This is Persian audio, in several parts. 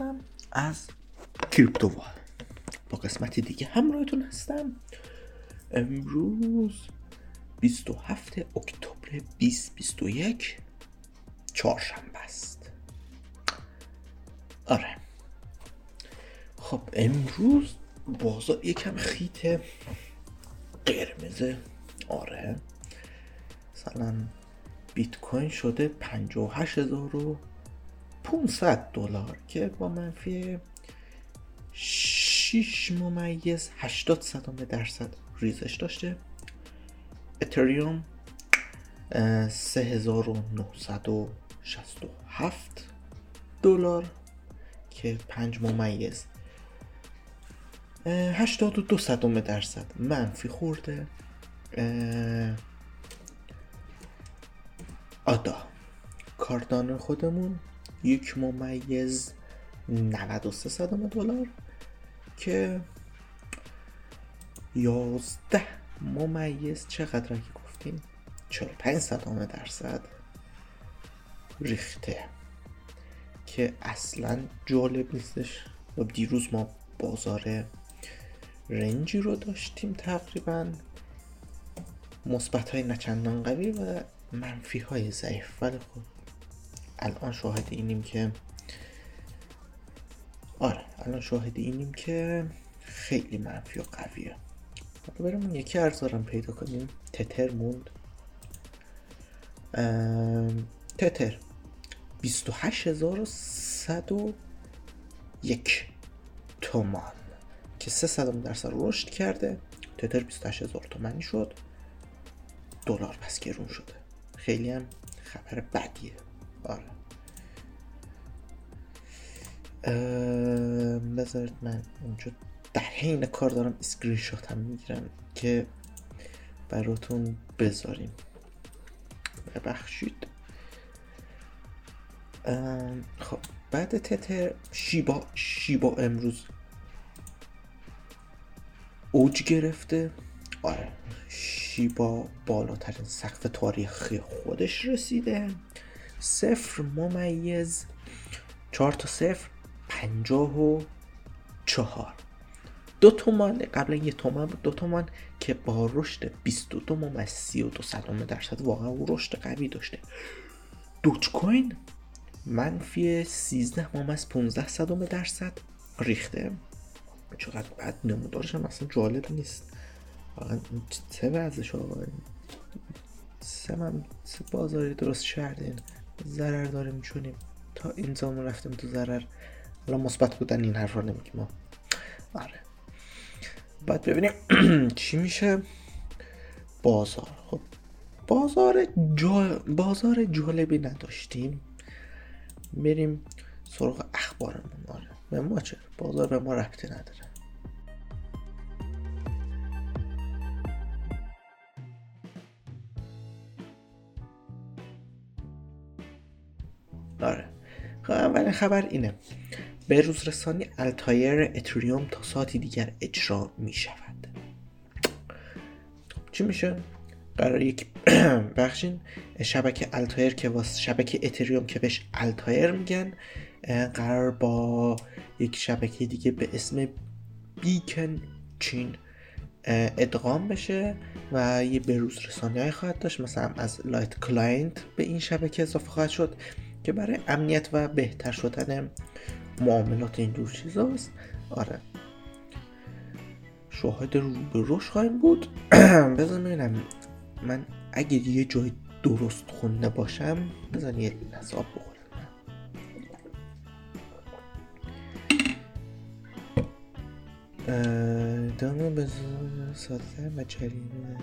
هستم از کریپتووال. با قسمت دیگه همراهتون هستم. امروز 27 اکتبر 2021 چهارشنبه است. آره. خب امروز بازار یکم خیته، قرمزه. آره. مثلا بیت کوین شده 58500 دلار که با منفی 6.80% ریزش داشته. اتریوم 3967 دلار که 5.82% منفی خورده. آدا کاردانو خودمون 1.93 دلار که 11 چقدر که گفتیم 45% ریخته که اصلا جالب نیستش. و دیروز ما بازار رنجی رو داشتیم، تقریبا مثبت های نچندان قوی و منفی های ضعیف، ولی خب الان شاهد اینیم که خیلی منفی و قویه. برامون یکی ارزارم پیدا کنیم. تتر موند. تتر 28101 تومان که 0.03% رشد کرده. تتر 28000 تومانی شد. دلار پس گرون شده. خیلی هم خبر بدیه. آره. بذارید من اونجا در حین کار دارم اسکرین شات هم میگیرم که براتون بذاریم. ببخشید. خب بعد تتر شیبا امروز اوج گرفته. آره شیبا بالاترین سقف تاریخی خودش رسیده. 0.04 54 2 تومان. قبلا 1 تومان بود، 2 تومان که با رشد 22.32% واقعا اون رشد قوی داشته. دوج کوین منفی 13.15% ریخته. چقدر بد نمودارش هم اصلا جالب نیست. واقعا چه وضعش آقای سه بازاری درست شردین ضرر داره میشونیم تا این زمان رفتیم تو ضرر. الان مثبت بودن این حرف رو نمیگیم ما. آره باید ببینیم چی میشه بازار. خب بازار جالبی نداشتیم. بریم سراغ اخبارمون. آره به ما چه، بازار به ما ربطی نداره. آره اولین خبر اینه به روز رسانی التایر اتریوم تا ساعتی دیگر اجرا می شود. چی میشه؟ قرار یک بخشین شبکه التایر که واسه شبکه اتریوم که بهش التایر میگن، قرار با یک شبکه دیگه به اسم بیکن چین ادغام بشه و یه به روز رسانی های خواهد داشت. مثلا از لایت کلاینت به این شبکه اضافه خواهد شد که برای امنیت و بهتر شدن معاملات اینجور چیز هاست. آره شاهد رو به روش خواهیم بود. بذار ببینم من اگه یه جای درست خونده باشم، بذار یه نصاب بخورم. دامه بذار ساده و جریمه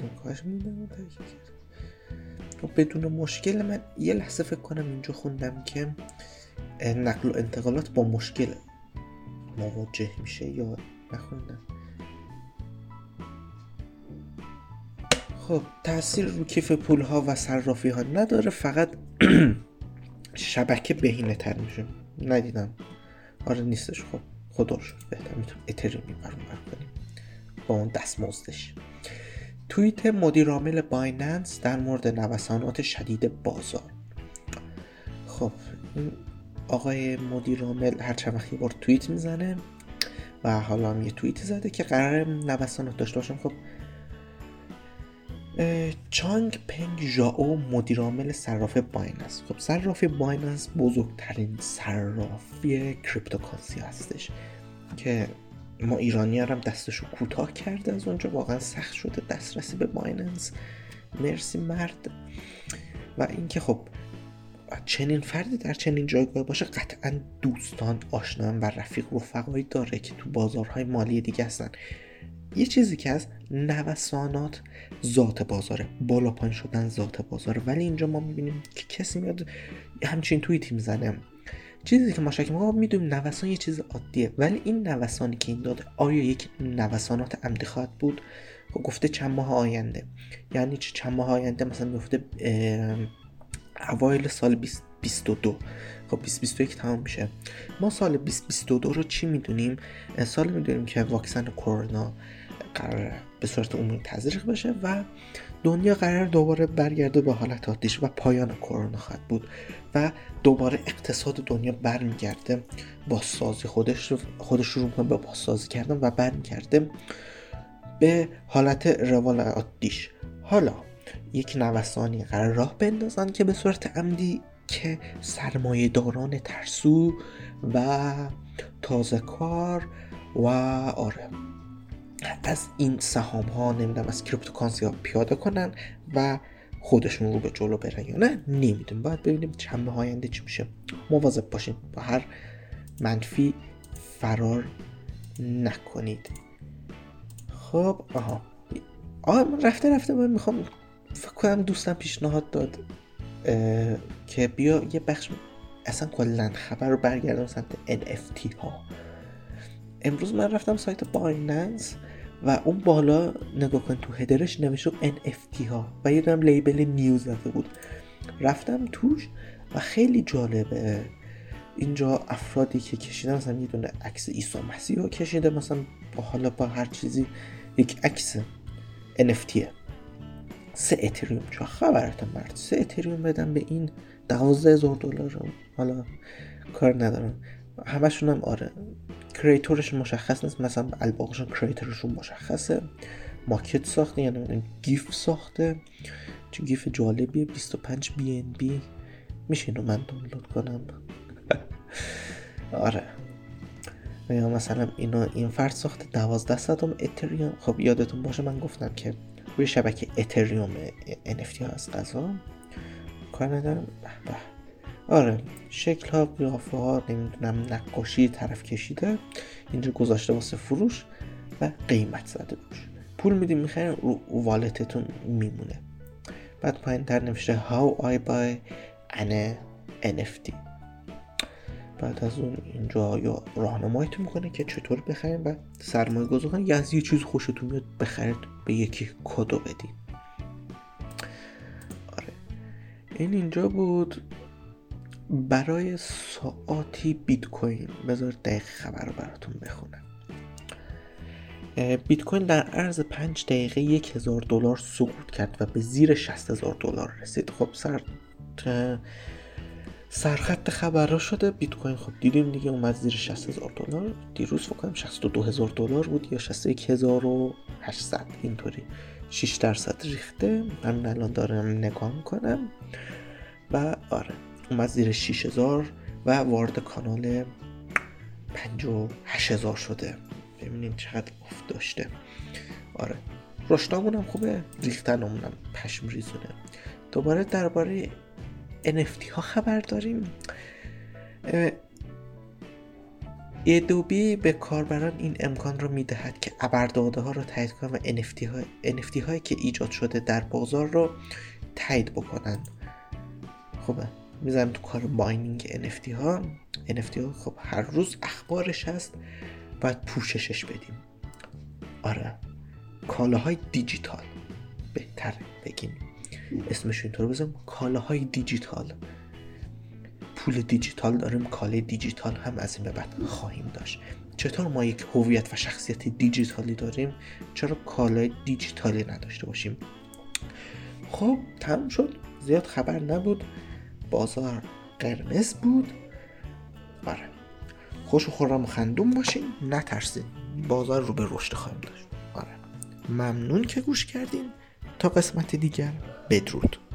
زنکاش میدونم تحقیق کرد بدون مشکل. من یه لحظه فکر کنم اینجا خوندم که نقل و انتقالات با مشکل مواجه میشه یا نخوندن. خب تأثیر رو کیف پولها و صرافی ها نداره، فقط شبکه بهینه تر میشه. ندیدم. آره نیستش. خب خدا رو شد بهتر میتونم اتریوم برون کنیم با اون دستمزدش. توییت مدیر عامل بایننس در مورد نوسانات شدید بازار. خب آقای مدیر عامل هر چند وقت یه بار توییت میزنه و حالا هم یه توییت زده که قرار نوسانات داشته باشم. خب چانگپنگ ژائو مدیر عامل صرافه بایننس، خب صرافه بایننس بزرگترین صرافی کریپتوکارنسی هستش که ما ایرانی‌ها هم دستشو کوتاه کرده، از اونجا واقعا سخت شده دسترسی به بایننس. مرسی مرد. و اینکه خب چنین فردی در چنین جایگاه باشه قطعا دوستان، آشنایان و رفیق رفقایی داره که تو بازارهای مالی دیگه هستن. یه چیزی که از نوسانات ذات بازاره، بالا پایین شدن ذات بازاره، ولی اینجا ما میبینیم که کسی میاد همچین توییتی میزنه. چیزی که ما شک میکنیم، میدونیم نوسان یه چیز عادیه، ولی این نوسانی که این داده آیا یک نوسانات عمدی خواهد بود؟ گفته چند ماه آینده. یعنی چند ماه آینده؟ مثلا میفته اوایل سال 2022. خب 2021 تمام میشه. ما سال 2022 رو چی میدونیم؟ سال میدونیم که واکسن کرونا قرار به صورت عمومی تزریق بشه و دنیا قرار دوباره برگرده به حالت عادیش و پایان کرونا خواهد بود و دوباره اقتصاد دنیا برمیگرده بازسازی خودش شروع کنه به بازسازی کردن و برمیگرده به حالت روال عادیش. حالا یک نوسانی قرار راه بندازن که به صورت عمدی که سرمایه داران ترسو و تازه کار و آره از این سهام ها نمیدونم از کریپتوکارنسی ها پیاده کنن و خودشون رو به جلو برن یا نه نمیدونم. باید ببینیم چند ماه آینده چی میشه. مواظب باشین، با هر منفی فرار نکنید. خب من رفته من میخوام فکر کنم دوستم پیشنهاد داد که بیا یه بخش اصلا کلن خبر رو برگردم سمت NFT ها. امروز من رفتم سایت بایننس و اون بالا نگاه کن تو هدرش نوشته NFT ها و یه دونم لیبل نیوز زده بود. رفتم توش و خیلی جالبه. اینجا افرادی که کشیدن مثلا یه دونه عکس عیسی مسیح رو کشیده، مثلا با حالا با هر چیزی یک عکس NFTه. 3 اتریوم چه خبرت مرد، 3 اتریوم بدم به این $12,000. حالا کار ندارم همشون هم آره کریتورش مشخص نیست، مثلا الباقشون کریتورشون مشخصه، ماکت ساخته یعنی گیف ساخته، چه گیف جالبیه. 25 BNB میشه اینو من دانلود کنم؟ آره یا مثلا اینو این فرد ساخته 0.12 اتریوم. خب یادتون باشه من گفتم که روی شبکه اتریوم NFT ها از قضا کار ندارم. به آره شکل ها قیافه ها نمیدونم نقاشی طرف کشیده اینجا گذاشته واسه فروش و قیمت زده روش. پول میدیم میخرین، رو والتتون میمونه. بعد پایین تر نوشته How I buy an NFT. بعد از اون اینجا یا راهنماییتون میکنه که چطور بخرید و سرمایه گذاری کنید، یا از یه چیز خوشتون میاد بخرید به یکی کدو بدید. آره این اینجا بود برای ساعاتی بیت کوین. بذار دقیق خبر رو براتون بخونم. بیت کوین در عرض 5 دقیقه $1,000 سقوط کرد و به زیر $60,000 رسید. خب سرخط خبرها شده بیت کوین. خب دیدیم دیگه اومد زیر $60,000. دیروز فکر کنم $62,000 بود یا $61,800 اینطوری. 6% ریخته. من الان دارم نگاه میکنم و آره اومد زیر 6000 و وارد کانال 58000 شده. ببینیم چقدر افت داشته. آره رشدمون هم خوبه، ریختنمون هم پشم ریزونه. دوباره درباره NFT ها خبر داریم. ادوبی به کاربران این امکان را میدهد که ابرداده ها را تایید کنند و NFT هایی که ایجاد شده در بازار را تایید بکنند. خوبه میذارم تو کار ماینینگ NFT ها. خب هر روز اخبارش هست، باید پوششش بدیم. آره کالاهای دیجیتال بهتر بگیم اسمش اینطور بزنم، کالاهای دیجیتال. پول دیجیتال داریم، کالای دیجیتال هم از این به بعد خواهیم داشت. چطور ما یک هویت و شخصیت دیجیتالی داریم، چرا کالای دیجیتالی نداشته باشیم؟ خب تموم شد، زیاد خبر نبود، بازار قرمز بود آره خوش و خورم خندون باشین، نترسین، بازار رو به رشد خواهیم داشت. آره ممنون که گوش کردین، تا قسمت دیگر بدرود.